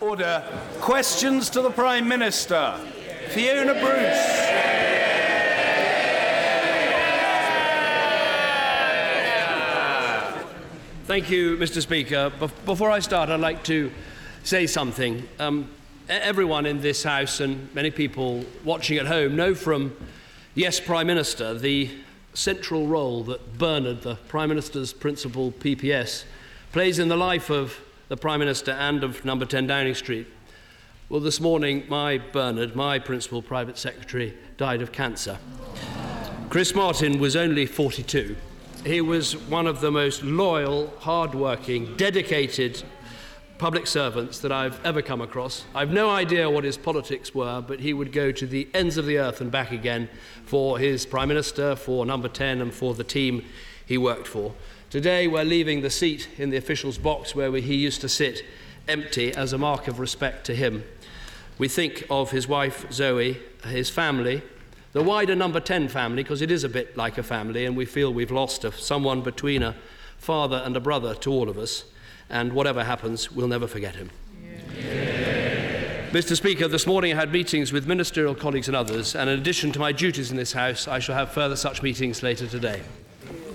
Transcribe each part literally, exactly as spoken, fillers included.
Order. Questions to the Prime Minister. Fiona Bruce. Thank you, Mister Speaker. Before I start, I'd like to say something. Um, everyone in this House and many people watching at home know from Yes, Prime Minister, the central role that Bernard, the Prime Minister's principal P P S, plays in the life of the Prime Minister and of Number ten Downing Street. Well, this morning, my Bernard, my principal private secretary, died of cancer. Chris Martin was only forty-two. He was one of the most loyal, hard-working, dedicated public servants that I've ever come across. I've no idea what his politics were, but he would go to the ends of the earth and back again for his Prime Minister, for Number ten, and for the team he worked for. Today we're leaving the seat in the official's box where he used to sit empty as a mark of respect to him. We think of his wife Zoe, his family, the wider Number ten family, because it is a bit like a family, and we feel we've lost a, someone between a father and a brother to all of us, and whatever happens, we'll never forget him. Yeah. Yeah. Mister Speaker, this morning I had meetings with ministerial colleagues and others, and in addition to my duties in this House, I shall have further such meetings later today.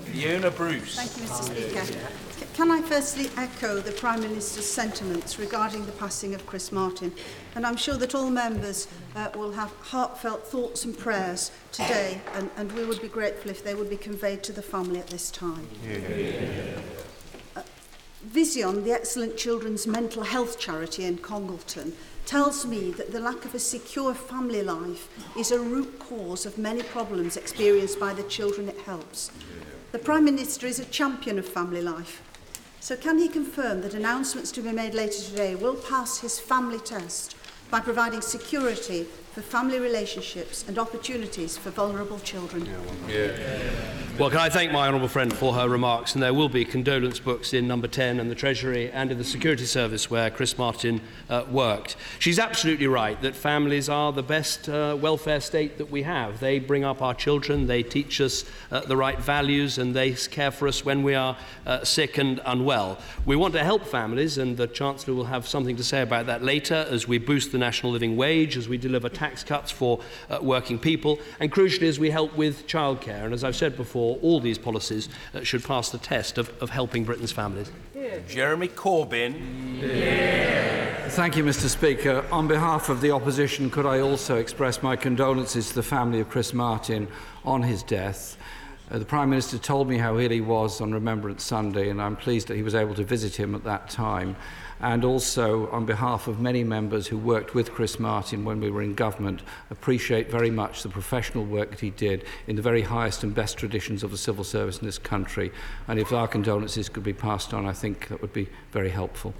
Fiona Bruce. Thank you, Mister Speaker. Can I firstly echo the Prime Minister's sentiments regarding the passing of Chris Martin? And I'm sure that all members uh, will have heartfelt thoughts and prayers today, and, and we would be grateful if they would be conveyed to the family at this time. Yeah. Uh, Vision, the excellent children's mental health charity in Congleton, tells me that the lack of a secure family life is a root cause of many problems experienced by the children it helps. The Prime Minister is a champion of family life, so can he confirm that announcements to be made later today will pass his family test by providing security for family relationships and opportunities for vulnerable children? Yeah. Well, can I thank my honourable friend for her remarks, and there will be condolence books in Number ten and the Treasury and in the Security Service where Chris Martin uh, worked. She's absolutely right that families are the best uh, welfare state that we have. They bring up our children, they teach us uh, the right values, and they care for us when we are uh, sick and unwell. We want to help families, and the Chancellor will have something to say about that later as we boost the national living wage, as we deliver tax cuts for uh, working people, and crucially as we help with childcare. And as I've said before, all these policies uh, should pass the test of, of helping Britain's families. Yeah. Jeremy Corbyn. Yeah. Thank you, Mister Speaker. On behalf of the opposition, could I also express my condolences to the family of Chris Martin on his death. Uh, the Prime Minister told me how ill he was on Remembrance Sunday, and I'm pleased that he was able to visit him at that time. And also, on behalf of many members who worked with Chris Martin when we were in government, appreciate very much the professional work that he did in the very highest and best traditions of the civil service in this country. And if our condolences could be passed on, I think that would be very helpful.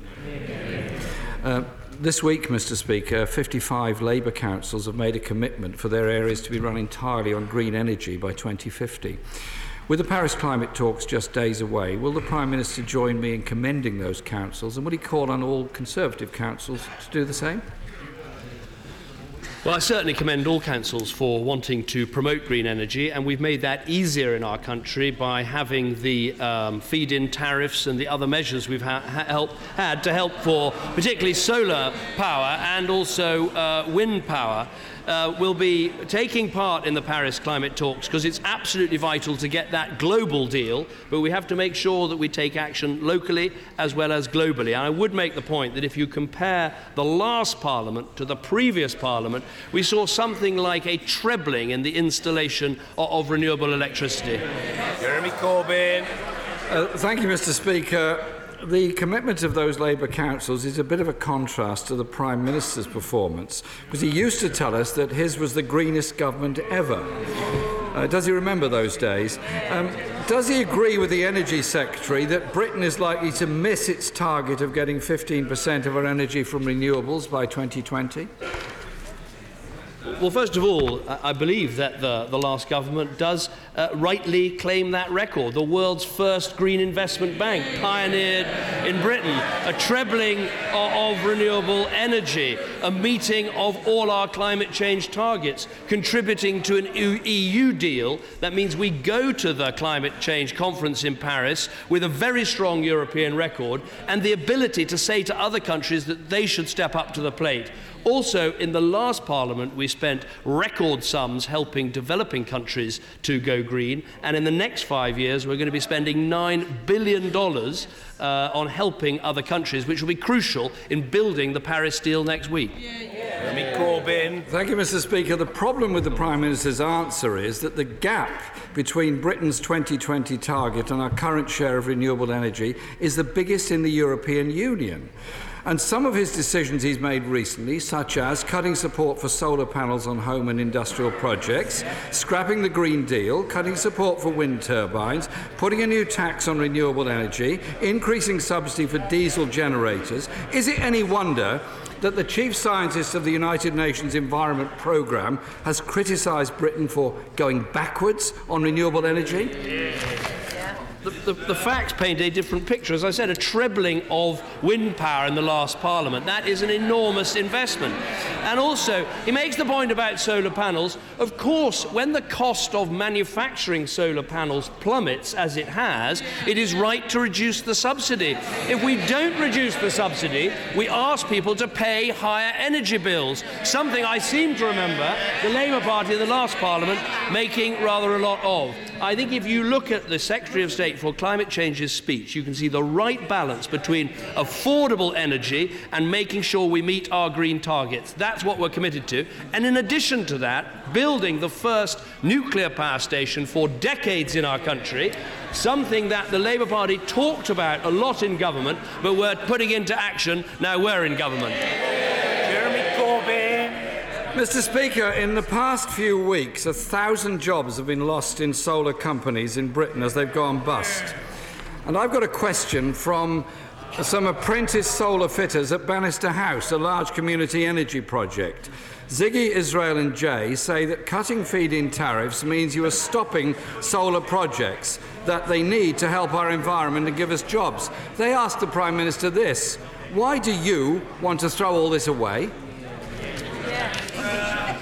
Uh, this week, Mister Speaker, fifty-five Labour councils have made a commitment for their areas to be run entirely on green energy by twenty fifty. With the Paris Climate Talks just days away, will the Prime Minister join me in commending those councils, and will he call on all Conservative councils to do the same? Well, I certainly commend all councils for wanting to promote green energy, and we've made that easier in our country by having the um, feed-in tariffs and the other measures we've ha ha help, had to help for particularly solar power and also uh, wind power. Uh, will be taking part in the Paris Climate Talks because it's absolutely vital to get that global deal, but we have to make sure that we take action locally as well as globally. And I would make the point that if you compare the last Parliament to the previous Parliament, we saw something like a trebling in the installation of, of renewable electricity. Jeremy Corbyn. Uh, thank you, Mister Speaker. The commitment of those Labour councils is a bit of a contrast to the Prime Minister's performance, because he used to tell us that his was the greenest government ever. Uh, does he remember those days? Um, does he agree with the Energy Secretary that Britain is likely to miss its target of getting fifteen percent of our energy from renewables by twenty twenty? Well, first of all, I believe that the, the last government does uh, rightly claim that record. The world's first green investment bank pioneered in Britain, a trebling of, of renewable energy. a meeting of all our climate change targets, contributing to an E U deal. That means we go to the climate change conference in Paris with a very strong European record and the ability to say to other countries that they should step up to the plate. Also, in the last Parliament, we spent record sums helping developing countries to go green, and in the next five years, we're going to be spending nine billion dollars uh, on helping other countries, which will be crucial in building the Paris deal next week. Yeah, yeah. Jeremy Corbyn. Thank you, Mister Speaker. The problem with the Prime Minister's answer is that the gap between Britain's twenty twenty target and our current share of renewable energy is the biggest in the European Union. And some of his decisions he's made recently, such as cutting support for solar panels on home and industrial projects, scrapping the Green Deal, cutting support for wind turbines, putting a new tax on renewable energy, increasing subsidy for diesel generators. Is it any wonder that the chief scientist of the United Nations Environment Programme has criticised Britain for going backwards on renewable energy? Yeah. The, the, the facts paint a different picture. As I said, a trebling of wind power in the last Parliament. That is an enormous investment. And also, he makes the point about solar panels. Of course, when the cost of manufacturing solar panels plummets, as it has, it is right to reduce the subsidy. If we don't reduce the subsidy, we ask people to pay higher energy bills, something I seem to remember the Labour Party in the last Parliament making rather a lot of. I think if you look at the Secretary of State for Climate Change's speech, you can see the right balance between affordable energy and making sure we meet our green targets. That's what we're committed to. And in addition to that, building the first nuclear power station for decades in our country, something that the Labour Party talked about a lot in government, but we're putting into action now we're in government. Jeremy Corbyn. Mister Speaker, in the past few weeks, a thousand jobs have been lost in solar companies in Britain as they've gone bust. And I've got a question from some apprentice solar fitters at Bannister House, a large community energy project. Ziggy, Israel and Jay say that cutting feed-in tariffs means you are stopping solar projects that they need to help our environment and give us jobs. They asked the Prime Minister this: why do you want to throw all this away?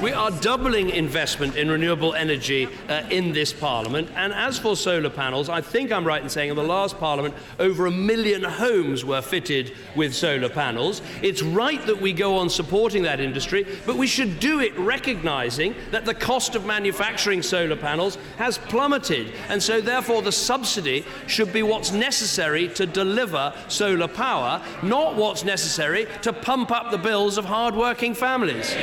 We are doubling investment in renewable energy uh, in this Parliament. And as for solar panels, I think I'm right in saying in the last Parliament over a million homes were fitted with solar panels. It's right that we go on supporting that industry, but we should do it recognising that the cost of manufacturing solar panels has plummeted. And so, therefore, the subsidy should be what's necessary to deliver solar power, not what's necessary to pump up the bills of hard-working families.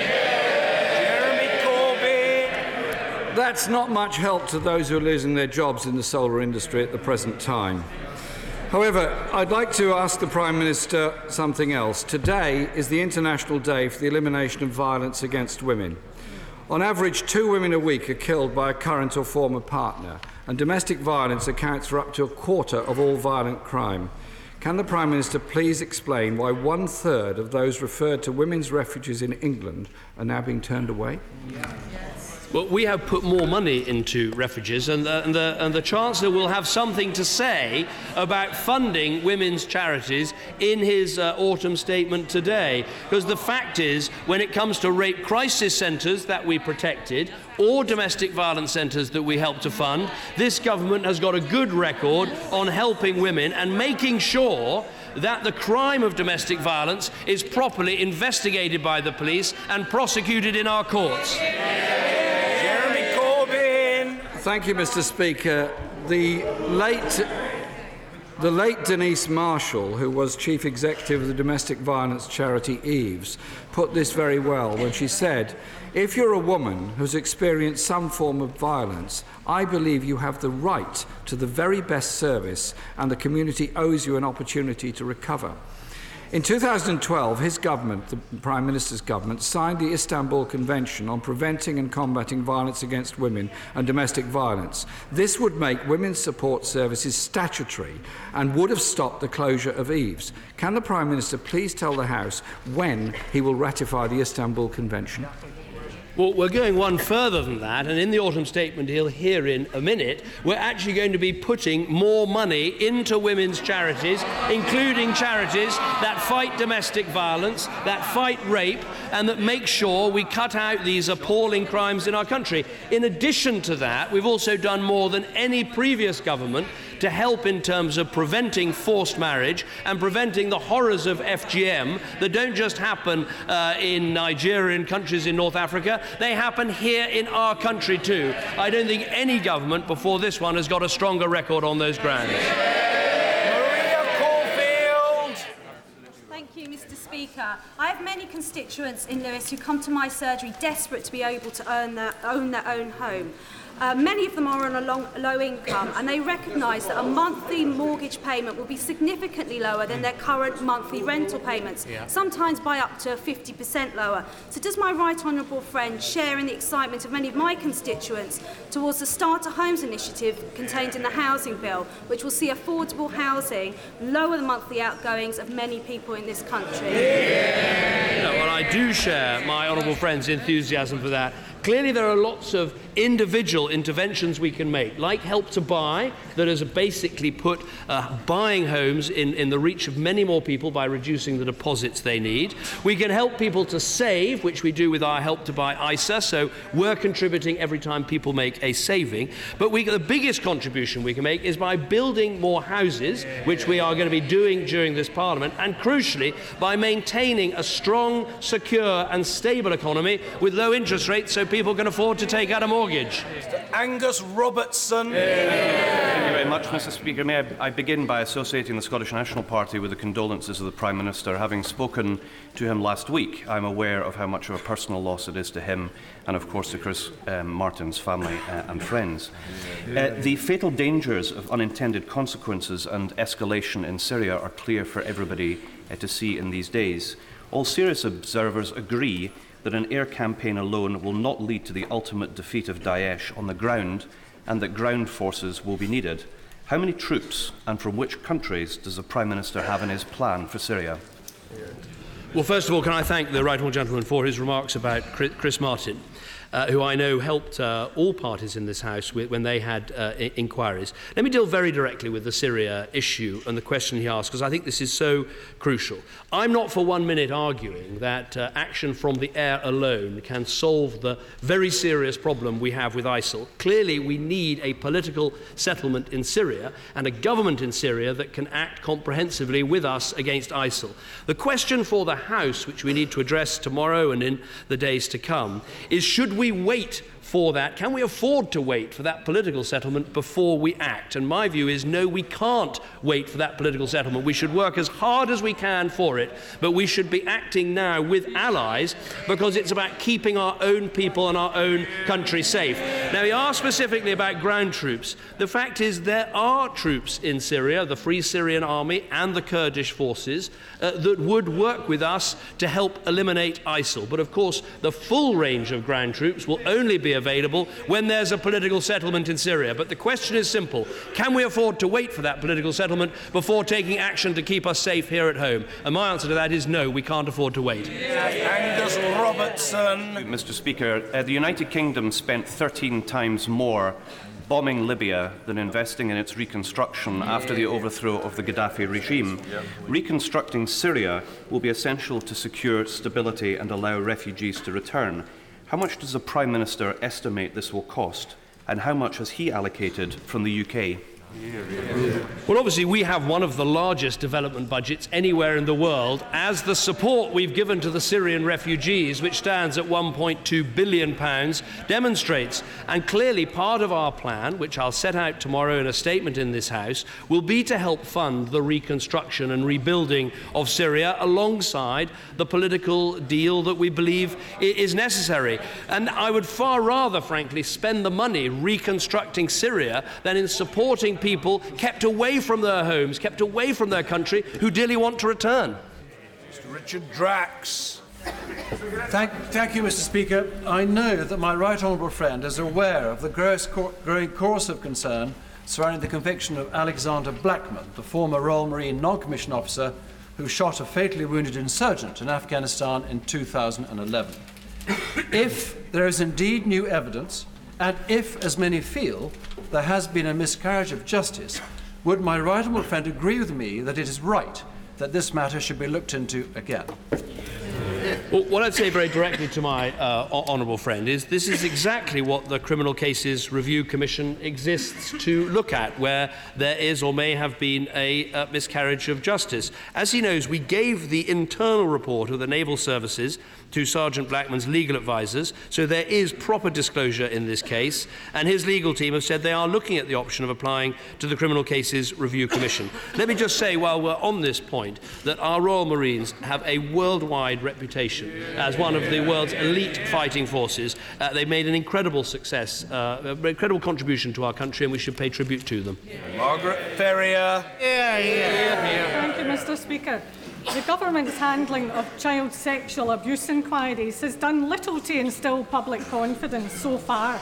That's not much help to those who are losing their jobs in the solar industry at the present time. However, I'd like to ask the Prime Minister something else. Today is the International Day for the Elimination of Violence Against Women. On average, two women a week are killed by a current or former partner, and domestic violence accounts for up to a quarter of all violent crime. Can the Prime Minister please explain why one-third of those referred to women's refuges in England are now being turned away? Well, we have put more money into refuges, and the, and, the, and the Chancellor will have something to say about funding women's charities in his uh, autumn statement today. Because the fact is, when it comes to rape crisis centres that we protected, or domestic violence centres that we help to fund, this government has got a good record on helping women and making sure that the crime of domestic violence is properly investigated by the police and prosecuted in our courts. Thank you, Mister Speaker. The late, the late Denise Marshall, who was Chief Executive of the domestic violence charity Eves, put this very well when she said, "If you're a woman who's experienced some form of violence, I believe you have the right to the very best service, and the community owes you an opportunity to recover." In two thousand twelve, his government, the Prime Minister's government, signed the Istanbul Convention on Preventing and Combating Violence Against Women and Domestic Violence. This would make women's support services statutory and would have stopped the closure of Eves. Can the Prime Minister please tell the House when he will ratify the Istanbul Convention? Well, we're going one further than that, and in the autumn statement he'll hear in a minute, we're actually going to be putting more money into women's charities, including charities that fight domestic violence, that fight rape, and that make sure we cut out these appalling crimes in our country. In addition to that, we've also done more than any previous government to help in terms of preventing forced marriage and preventing the horrors of F G M that don't just happen uh, in Nigeria and countries in North Africa, they happen here in our country too. I don't think any government before this one has got a stronger record on those grounds. I have many constituents in Lewes who come to my surgery desperate to be able to earn their, own their own home. Uh, many of them are on a long, low income, and they recognise that a monthly mortgage payment will be significantly lower than their current monthly rental payments, yeah. sometimes by up to fifty percent lower. So does my right honourable friend share in the excitement of many of my constituents towards the Starter Homes initiative contained in the Housing Bill, which will see affordable housing lower the monthly outgoings of many people in this country? Yeah. No, well, I do share my honourable friend's enthusiasm for that. Clearly, there are lots of individual interventions we can make, like Help to Buy, that has basically put uh, buying homes in, in the reach of many more people by reducing the deposits they need. We can help people to save, which we do with our Help to Buy I S A, so we're contributing every time people make a saving. But we, the biggest contribution we can make is by building more houses, which we are going to be doing during this Parliament, and crucially, by maintaining a strong, secure and stable economy with low interest rates so people can afford to take out a mortgage. Mister Angus Robertson. Yeah. Thank you very much, Mister Speaker. May I, I begin by associating the Scottish National Party with the condolences of the Prime Minister. Having spoken to him last week, I'm aware of how much of a personal loss it is to him and, of course, to Chris um, Martin's family uh, and friends. Uh, the fatal dangers of unintended consequences and escalation in Syria are clear for everybody uh, to see in these days. All serious observers agree that an air campaign alone will not lead to the ultimate defeat of Daesh on the ground, and that ground forces will be needed. How many troops and from which countries does the Prime Minister have in his plan for Syria? Well, first of all, can I thank the Right Honourable Gentleman for his remarks about Chris Martin, uh, who I know helped uh, all parties in this House with, when they had uh, I- inquiries. Let me deal very directly with the Syria issue and the question he asked, because I think this is so crucial. I'm not for one minute arguing that uh, action from the air alone can solve the very serious problem we have with ISIL. Clearly, we need a political settlement in Syria and a government in Syria that can act comprehensively with us against ISIL. The question for the House, which we need to address tomorrow and in the days to come, is should we wait for that? Can we afford to wait for that political settlement before we act? And my view is no, we can't wait for that political settlement. We should work as hard as we can for it, but we should be acting now with allies because it's about keeping our own people and our own country safe. Now, he asked specifically about ground troops. The fact is there are troops in Syria, the Free Syrian Army and the Kurdish forces, uh, that would work with us to help eliminate ISIL. But of course, the full range of ground troops will only be available when there's a political settlement in Syria. But the question is simple. Can we afford to wait for that political settlement before taking action to keep us safe here at home? And my answer to that is no, we can't afford to wait. Angus Robertson. Mister Speaker, uh, the United Kingdom spent thirteen times more bombing Libya than investing in its reconstruction after the overthrow of the Gaddafi regime. Reconstructing Syria will be essential to secure stability and allow refugees to return. How much does the Prime Minister estimate this will cost, and how much has he allocated from the U K? Well, obviously, we have one of the largest development budgets anywhere in the world, as the support we've given to the Syrian refugees, which stands at one point two billion pounds, demonstrates. And clearly, part of our plan, which I'll set out tomorrow in a statement in this House, will be to help fund the reconstruction and rebuilding of Syria alongside the political deal that we believe is necessary. And I would far rather, frankly, spend the money reconstructing Syria than in supporting people kept away from their homes, kept away from their country, who dearly want to return. Mister Richard Drax. Thank, thank you, Mister Speaker. I know that my right honourable friend is aware of the growing chorus of concern surrounding the conviction of Alexander Blackman, the former Royal Marine non-commissioned officer who shot a fatally wounded insurgent in Afghanistan in two thousand eleven. If there is indeed new evidence, and if, as many feel, there has been a miscarriage of justice, would my right honourable friend agree with me that it is right that this matter should be looked into again? Well, what I'd say very directly to my uh, honourable friend is this is exactly what the Criminal Cases Review Commission exists to look at, where there is or may have been a uh, miscarriage of justice. As he knows, we gave the internal report of the Naval Services to Sergeant Blackman's legal advisers, so there is proper disclosure in this case, and his legal team have said they are looking at the option of applying to the Criminal Cases Review Commission. Let me just say, while we're on this point, that our Royal Marines have a worldwide reputation as one of the world's elite fighting forces. Uh, they made an incredible success, uh, an incredible contribution to our country, and we should pay tribute to them. Yeah. Margaret Ferrier. Yeah, yeah, yeah. Thank you, Mister Speaker. The government's handling of child sexual abuse inquiries has done little to instil public confidence so far.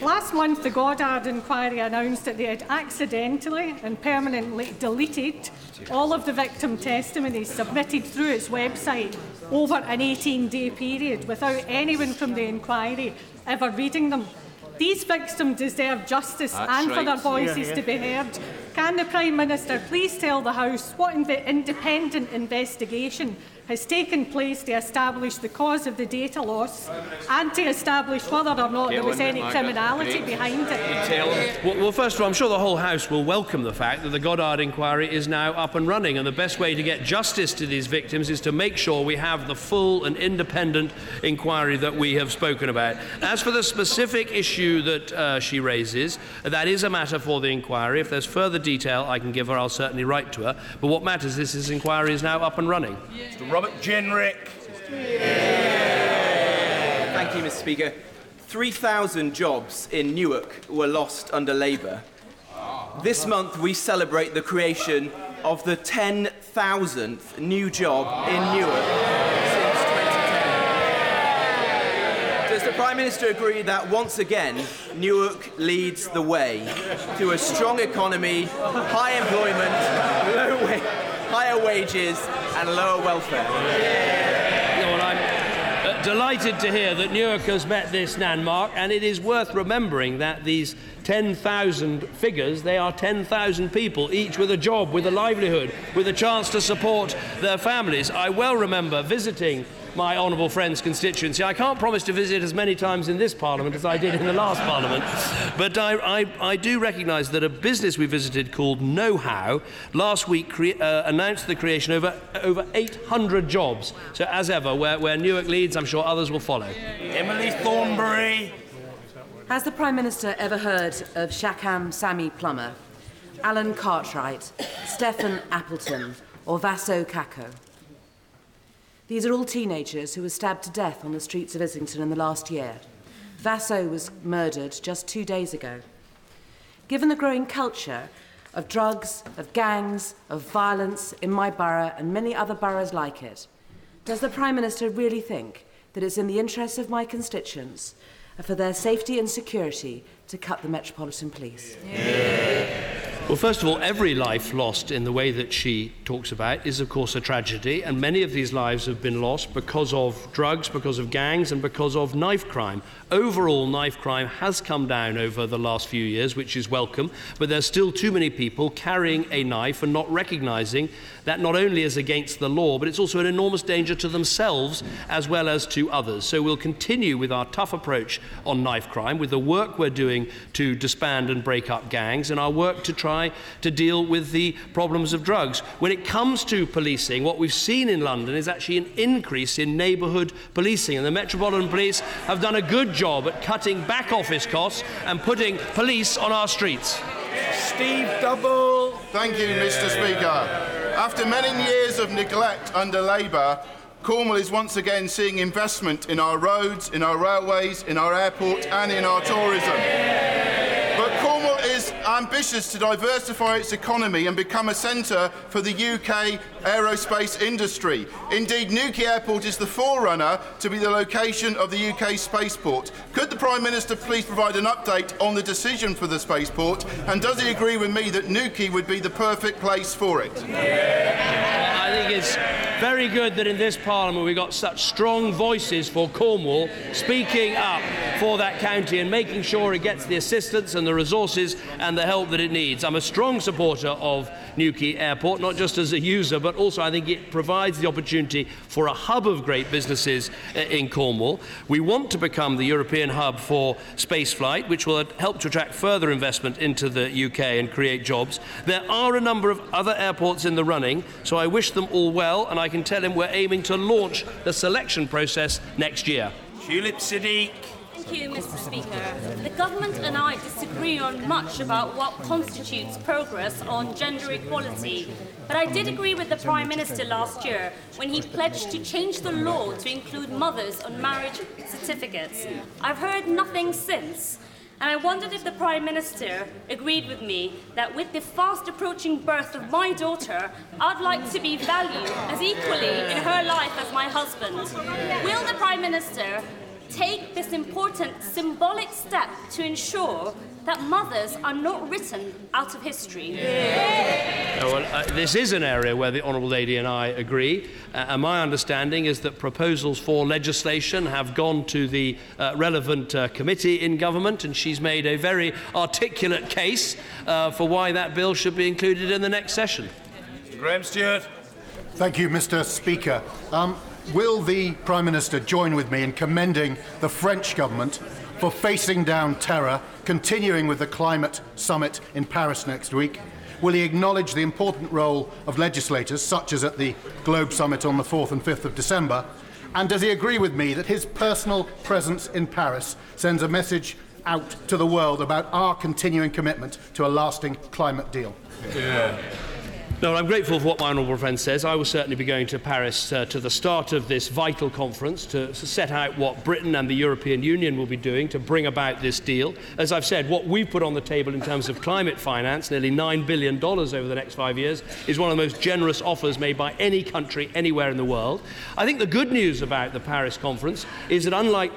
Last month, the Goddard inquiry announced that they had accidentally and permanently deleted all of the victim testimonies submitted through its website over an eighteen-day period without anyone from the inquiry ever reading them. These victims deserve justice That's and right. for their voices yeah, yeah. to be heard. Can the Prime Minister please tell the House what independent investigation has taken place to establish the cause of the data loss and to establish whether or not there was any criminality behind it? Well, well, first of all, I'm sure the whole House will welcome the fact that the Goddard inquiry is now up and running, and the best way to get justice to these victims is to make sure we have the full and independent inquiry that we have spoken about. As for the specific issue that uh, she raises, that is a matter for the inquiry. If there's further detail I can give her, I'll certainly write to her. But what matters is this inquiry is now up and running. Yeah. Mister Robert Jenrick. Yeah. Thank you, Mister Speaker. three thousand jobs in Newark were lost under Labour. This month we celebrate the creation of the ten thousandth new job in Newark since twenty ten. Does the Prime Minister agree that once again Newark leads the way to a strong economy, high employment, low wage? higher wages and lower welfare? Yeah. Well, I'm uh, delighted to hear that Newark has met this Nan mark, and it is worth remembering that these ten thousand figures, they are ten thousand people, each with a job, with a livelihood, with a chance to support their families. I well remember visiting my honourable friend's constituency. I can't promise to visit as many times in this Parliament as I did in the last Parliament, but I, I, I do recognise that a business we visited called Know How last week cre uh, announced the creation of over, over eight hundred jobs. So, as ever, where, where Newark leads, I'm sure others will follow. Emily Thornberry. Has the Prime Minister ever heard of Shakam Sammy Plummer, Alan Cartwright, Stephen Appleton, or Vaso Kako? These are all teenagers who were stabbed to death on the streets of Islington in the last year. Vaso was murdered just two days ago. Given the growing culture of drugs, of gangs, of violence in my borough and many other boroughs like it, does the Prime Minister really think that it's in the interests of my constituents for their safety and security to cut the Metropolitan Police? Yeah. Yeah. Well, first of all, every life lost in the way that she talks about is, of course, a tragedy, and many of these lives have been lost because of drugs, because of gangs, and because of knife crime. Overall, knife crime has come down over the last few years, which is welcome, but there's still too many people carrying a knife and not recognising that not only is against the law, but it's also an enormous danger to themselves as well as to others. So we'll continue with our tough approach on knife crime, with the work we're doing to disband and break up gangs, and our work to try to deal with the problems of drugs. When it comes to policing, what we've seen in London is actually an increase in neighbourhood policing, and the Metropolitan Police have done a good job at cutting back office costs and putting police on our streets. Steve Double. Thank you, Mr Speaker. After many years of neglect under Labour, Cornwall is once again seeing investment in our roads, in our railways, in our airports and in our tourism. Ambitious to diversify its economy and become a centre for the U K aerospace industry. Indeed, Newquay Airport is the forerunner to be the location of the U K spaceport. Could the Prime Minister please provide an update on the decision for the spaceport, and does he agree with me that Newquay would be the perfect place for it? I think it's very good that in this Parliament we got such strong voices for Cornwall speaking up for that county and making sure it gets the assistance and the resources and the help that it needs. I'm a strong supporter of Newquay Airport, not just as a user, but also I think it provides the opportunity for a hub of great businesses in Cornwall. We want to become the European hub for spaceflight, which will help to attract further investment into the U K and create jobs. There are a number of other airports in the running, so I wish them all well, and I can tell him we're aiming to launch the selection process next year. Tulip Siddiq. Thank you, Mister Speaker. The government and I disagree on much about what constitutes progress on gender equality, but I did agree with the Prime Minister last year when he pledged to change the law to include mothers on marriage certificates. I've heard nothing since, and I wondered if the Prime Minister agreed with me that with the fast approaching birth of my daughter, I'd like to be valued as equally in her life as my husband. Will the Prime Minister take this important symbolic step to ensure that mothers are not written out of history? Yeah. Oh, well, uh, this is an area where the Honourable Lady and I agree, uh, and my understanding is that proposals for legislation have gone to the uh, relevant uh, committee in government, and she's made a very articulate case uh, for why that bill should be included in the next session. Mister Graham Stewart. Thank you, Mister Speaker. Um, will the Prime Minister join with me in commending the French government for facing down terror, continuing with the climate summit in Paris next week? Will he acknowledge the important role of legislators, such as at the Globe Summit on the fourth and fifth of December? And does he agree with me that his personal presence in Paris sends a message out to the world about our continuing commitment to a lasting climate deal? Yeah. No, I'm grateful for what my honourable friend says. I will certainly be going to Paris uh, to the start of this vital conference to set out what Britain and the European Union will be doing to bring about this deal. As I've said, what we've put on the table in terms of climate finance, nearly nine billion dollars over the next five years, is one of the most generous offers made by any country anywhere in the world. I think the good news about the Paris conference is that unlike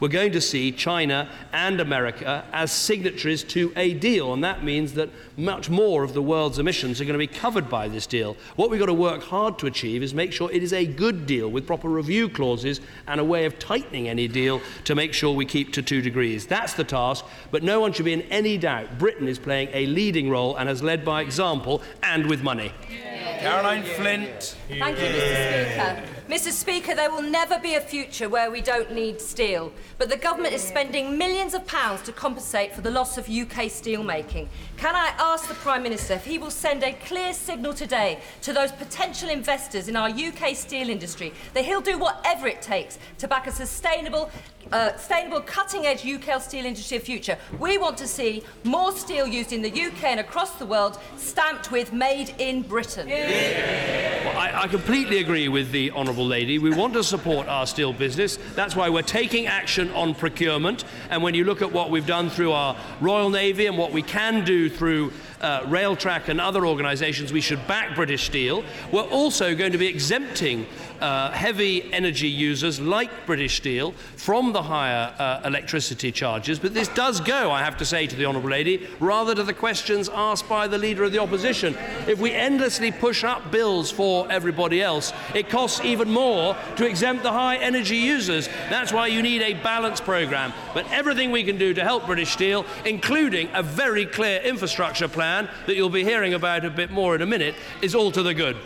we're going to see China and America as signatories to a deal, and that means that much more of the world's emissions are going to be covered by this deal. What we've got to work hard to achieve is make sure it is a good deal with proper review clauses and a way of tightening any deal to make sure we keep to two degrees. That's the task, but no one should be in any doubt. Britain is playing a leading role and has led by example and with money. Yeah. Caroline Flint. Thank you, Mister Speaker. Mister Speaker, there will never be a future where we don't need steel, but the government is spending millions of pounds to compensate for the loss of U K steelmaking. Can I ask the Prime Minister if he will send a clear signal today to those potential investors in our U K steel industry that he'll do whatever it takes to back a sustainable, uh, sustainable cutting-edge U K steel industry of the future? We want to see more steel used in the U K and across the world, stamped with Made in Britain. Yeah. Well, I, I completely agree with the Honourable Lady. We want to support our steel business. That's why we're taking action on procurement. And when you look at what we've done through our Royal Navy and what we can do through uh, RailTrack and other organisations, we should back British Steel. We're also going to be exempting uh, heavy energy users like British Steel from the higher uh, electricity charges. But this does go, I have to say to the Honourable Lady, rather to the questions asked by the Leader of the Opposition. If we endlessly push up bills for everybody else, it costs even more to exempt the high energy users. That's why you need a balanced programme. But everything we can do to help British Steel, including a very clear infrastructure plan that you'll be hearing about a bit more in a minute, is all to the good.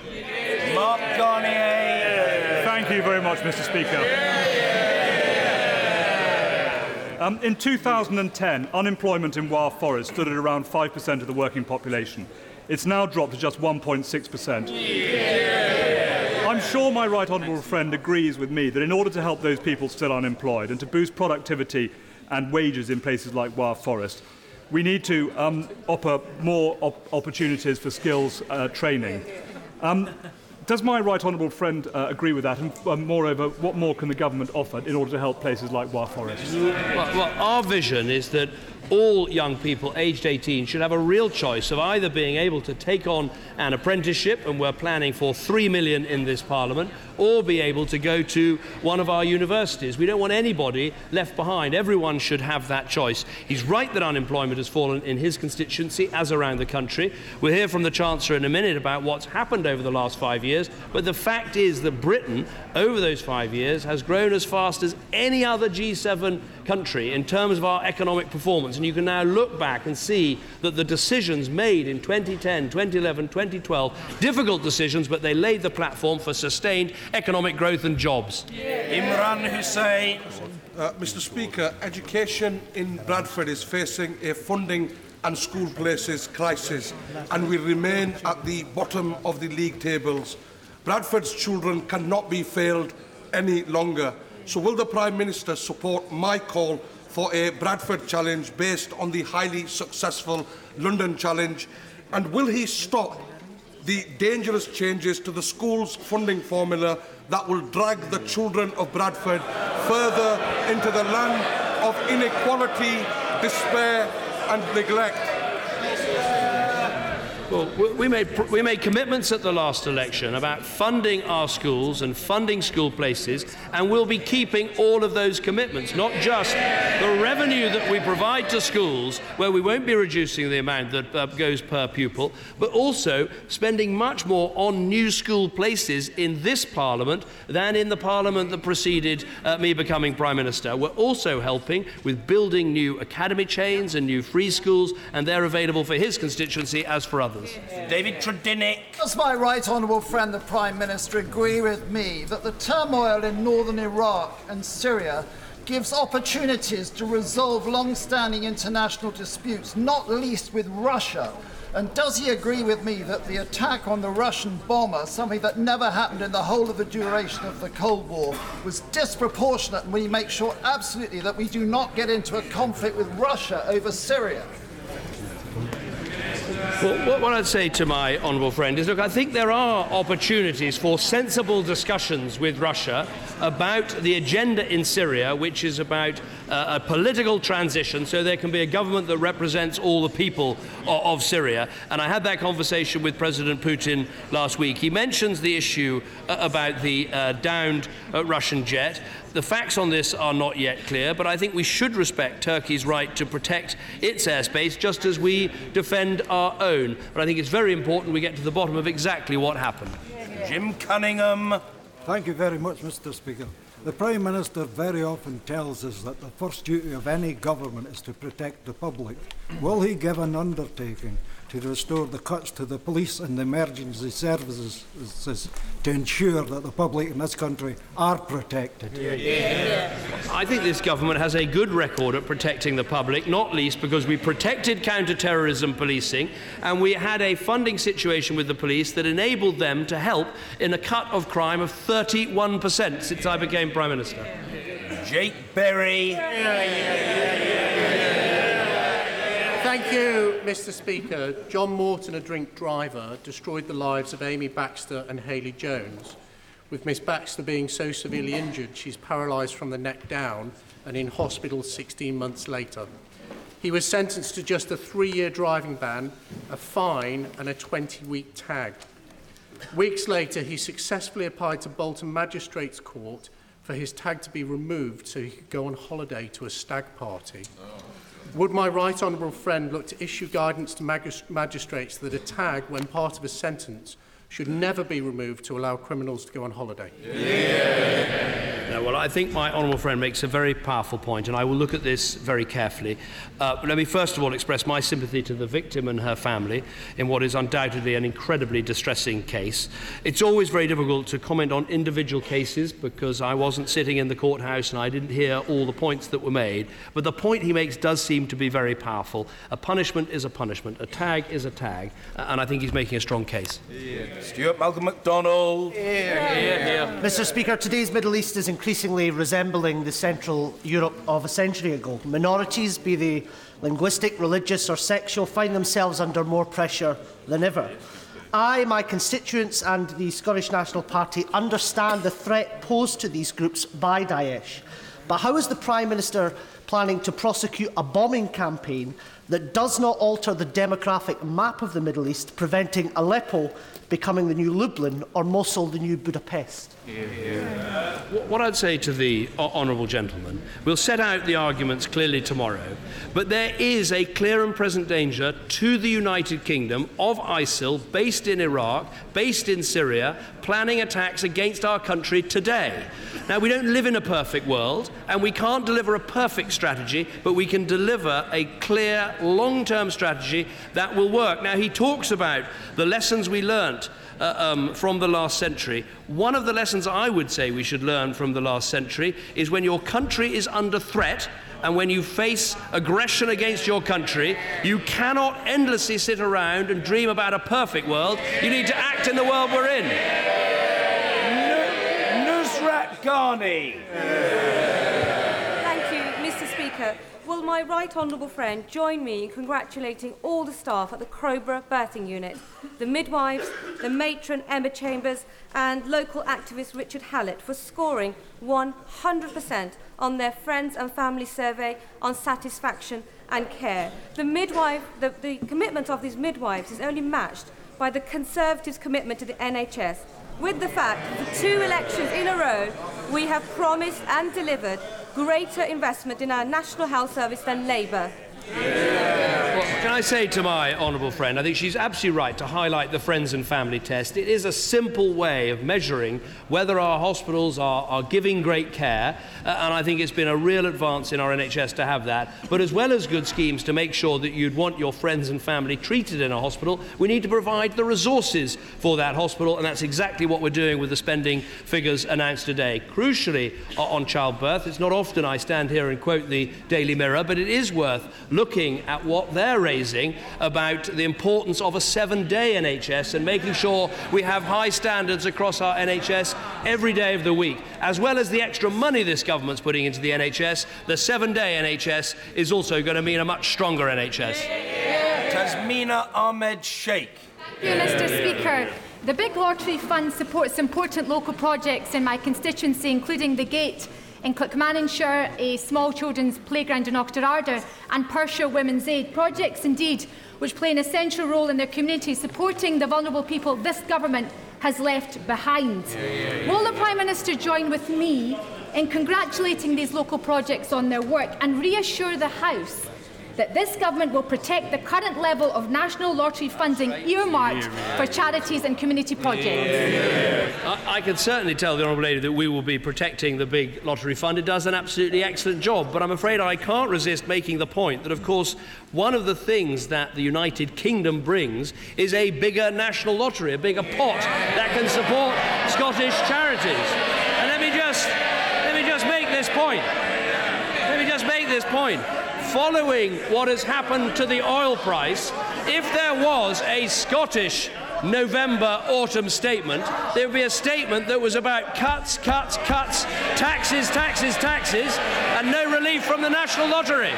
Mark Garnier. Thank you very much, Mister Speaker. Um, in two thousand ten, unemployment in Wye Forest stood at around five percent of the working population. It's now dropped to just one point six percent. I'm sure my right honourable friend agrees with me that in order to help those people still unemployed and to boost productivity and wages in places like Wye Forest, we need to um, offer more op- opportunities for skills uh, training. Um, does my right honourable friend uh, agree with that? And um, moreover, what more can the government offer in order to help places like Wye Forest? Well, well, our vision is that all young people aged eighteen should have a real choice of either being able to take on an apprenticeship, and we're planning for three million in this Parliament, or be able to go to one of our universities. We don't want anybody left behind. Everyone should have that choice. He's right that unemployment has fallen in his constituency as around the country. We'll hear from the Chancellor in a minute about what's happened over the last five years. years, but the fact is that Britain, over those five years, has grown as fast as any other G seven country in terms of our economic performance. And you can now look back and see that the decisions made in twenty ten, twenty eleven, twenty twelve, difficult decisions, but they laid the platform for sustained economic growth and jobs. Yeah. Imran Hussain. Uh, Mister Speaker, education in Bradford is facing a funding and school places crisis, and we remain at the bottom of the league tables. Bradford's children cannot be failed any longer. So will the Prime Minister support my call for a Bradford Challenge based on the highly successful London Challenge? And will he stop the dangerous changes to the school's funding formula that will drag the children of Bradford further into the land of inequality, despair and neglect? Well, we made, we made commitments at the last election about funding our schools and funding school places, and we'll be keeping all of those commitments, not just the revenue that we provide to schools, where we won't be reducing the amount that uh, goes per pupil, but also spending much more on new school places in this Parliament than in the Parliament that preceded uh, me becoming Prime Minister. We're also helping with building new academy chains and new free schools, and they're available for his constituency as for others. David Tredinnick. Does my right honourable friend the Prime Minister agree with me that the turmoil in northern Iraq and Syria gives opportunities to resolve long-standing international disputes, not least with Russia? And does he agree with me that the attack on the Russian bomber, something that never happened in the whole of the duration of the Cold War, was disproportionate, and we make sure absolutely that we do not get into a conflict with Russia over Syria? Well, what I'd say to my honourable friend is, look, I think there are opportunities for sensible discussions with Russia about the agenda in Syria, which is about uh, a political transition so there can be a government that represents all the people of, of Syria. And I had that conversation with President Putin last week. He mentions the issue uh, about the uh, downed uh, Russian jet. The facts on this are not yet clear, but I think we should respect Turkey's right to protect its airspace just as we defend our own. But I think it's very important we get to the bottom of exactly what happened. Jim Cunningham. Thank you very much, Mister Speaker. The Prime Minister very often tells us that the first duty of any government is to protect the public. Will he give an undertaking to restore the cuts to the police and the emergency services to ensure that the public in this country are protected? Yeah. Yeah. I think this government has a good record at protecting the public, not least because we protected counter-terrorism policing, and we had a funding situation with the police that enabled them to help in a cut of crime of thirty-one percent since I became Prime Minister. Jake Berry. Yeah. Yeah. Yeah. Yeah. Thank you, Mister Speaker. John Morton, a drink driver, destroyed the lives of Amy Baxter and Hayley Jones, with Miss Baxter being so severely injured she's paralysed from the neck down and in hospital sixteen months later. He was sentenced to just a three-year driving ban, a fine and a twenty-week tag. Weeks later, he successfully applied to Bolton Magistrates' Court for his tag to be removed so he could go on holiday to a stag party. Oh. Would my right honourable friend look to issue guidance to magist- magistrates that a tag, when part of a sentence, should never be removed to allow criminals to go on holiday? Yeah. No, well, I think my honourable friend makes a very powerful point, and I will look at this very carefully. Uh, let me first of all express my sympathy to the victim and her family in what is undoubtedly an incredibly distressing case. It's always very difficult to comment on individual cases because I wasn't sitting in the courthouse and I didn't hear all the points that were made, but the point he makes does seem to be very powerful. A punishment is a punishment, a tag is a tag, and I think he's making a strong case. Yeah. Stuart Malcolm MacDonald. Yeah, yeah, yeah. Mister Speaker, today's Middle East is increasingly resembling the Central Europe of a century ago. Minorities, be they linguistic, religious or sexual, find themselves under more pressure than ever. I, my constituents and the Scottish National Party understand the threat posed to these groups by Daesh. But how is the Prime Minister planning to prosecute a bombing campaign that does not alter the demographic map of the Middle East, preventing Aleppo becoming the new Lublin or Mosul the new Budapest? Yeah, yeah. What I'd say to the honourable gentleman, we'll set out the arguments clearly tomorrow, but there is a clear and present danger to the United Kingdom of ISIL, based in Iraq, based in Syria, planning attacks against our country today. Now, we don't live in a perfect world, and we can't deliver a perfect strategy, but we can deliver a clear, long-term strategy that will work. Now, he talks about the lessons we learnt uh, um, from the last century. One of the lessons I would say we should learn from the last century is when your country is under threat, and when you face aggression against your country, you cannot endlessly sit around and dream about a perfect world. You need to act in the world we're in. Nusrat Ghani. Thank you, Mister Speaker. Will my right honourable friend join me in congratulating all the staff at the Crowborough Birthing Unit, the midwives, the matron Emma Chambers and local activist Richard Hallett for scoring one hundred percent on their Friends and Family survey on satisfaction and care. The, midwife, the, the commitment of these midwives is only matched by the Conservatives' commitment to the N H S, with the fact that for two elections in a row we have promised and delivered greater investment in our National Health Service than Labour. Yeah. Well, can I say to my honourable friend, I think she's absolutely right to highlight the Friends and Family test. It is a simple way of measuring whether our hospitals are, are giving great care, uh, and I think it's been a real advance in our N H S to have that. But as well as good schemes to make sure that you'd want your friends and family treated in a hospital, we need to provide the resources for that hospital, and that's exactly what we're doing with the spending figures announced today. Crucially, uh, on childbirth, it's not often I stand here and quote the Daily Mirror, but it is worth looking at what they're raising about the importance of a seven-day N H S and making sure we have high standards across our N H S every day of the week. As well as the extra money this government's putting into the N H S, the seven-day N H S is also going to mean a much stronger N H S. Tasmeena Ahmed Sheikh. Thank you, Mister Speaker. The Big Lottery Fund supports important local projects in my constituency, including the Gate in Clickmannanshire, a small children's playground in Ochterarder, and Perthshire Women's Aid. Projects, indeed, which play an essential role in their community, supporting the vulnerable people this government has left behind. Yeah, yeah, yeah. Will the Prime Minister join with me in congratulating these local projects on their work and reassure the House that this government will protect the current level of national lottery funding earmarked for charities and community projects? Yeah, yeah, yeah. I, I can certainly tell the Honourable Lady that we will be protecting the Big Lottery Fund. It does an absolutely excellent job, but I'm afraid I can't resist making the point that, of course, one of the things that the United Kingdom brings is a bigger national lottery, a bigger pot that can support Scottish charities. And let me just, let me just make this point. Let me just make this point. Following what has happened to the oil price, if there was a Scottish November autumn statement, there would be a statement that was about cuts, cuts, cuts, taxes, taxes, taxes, and no relief from the National Lottery.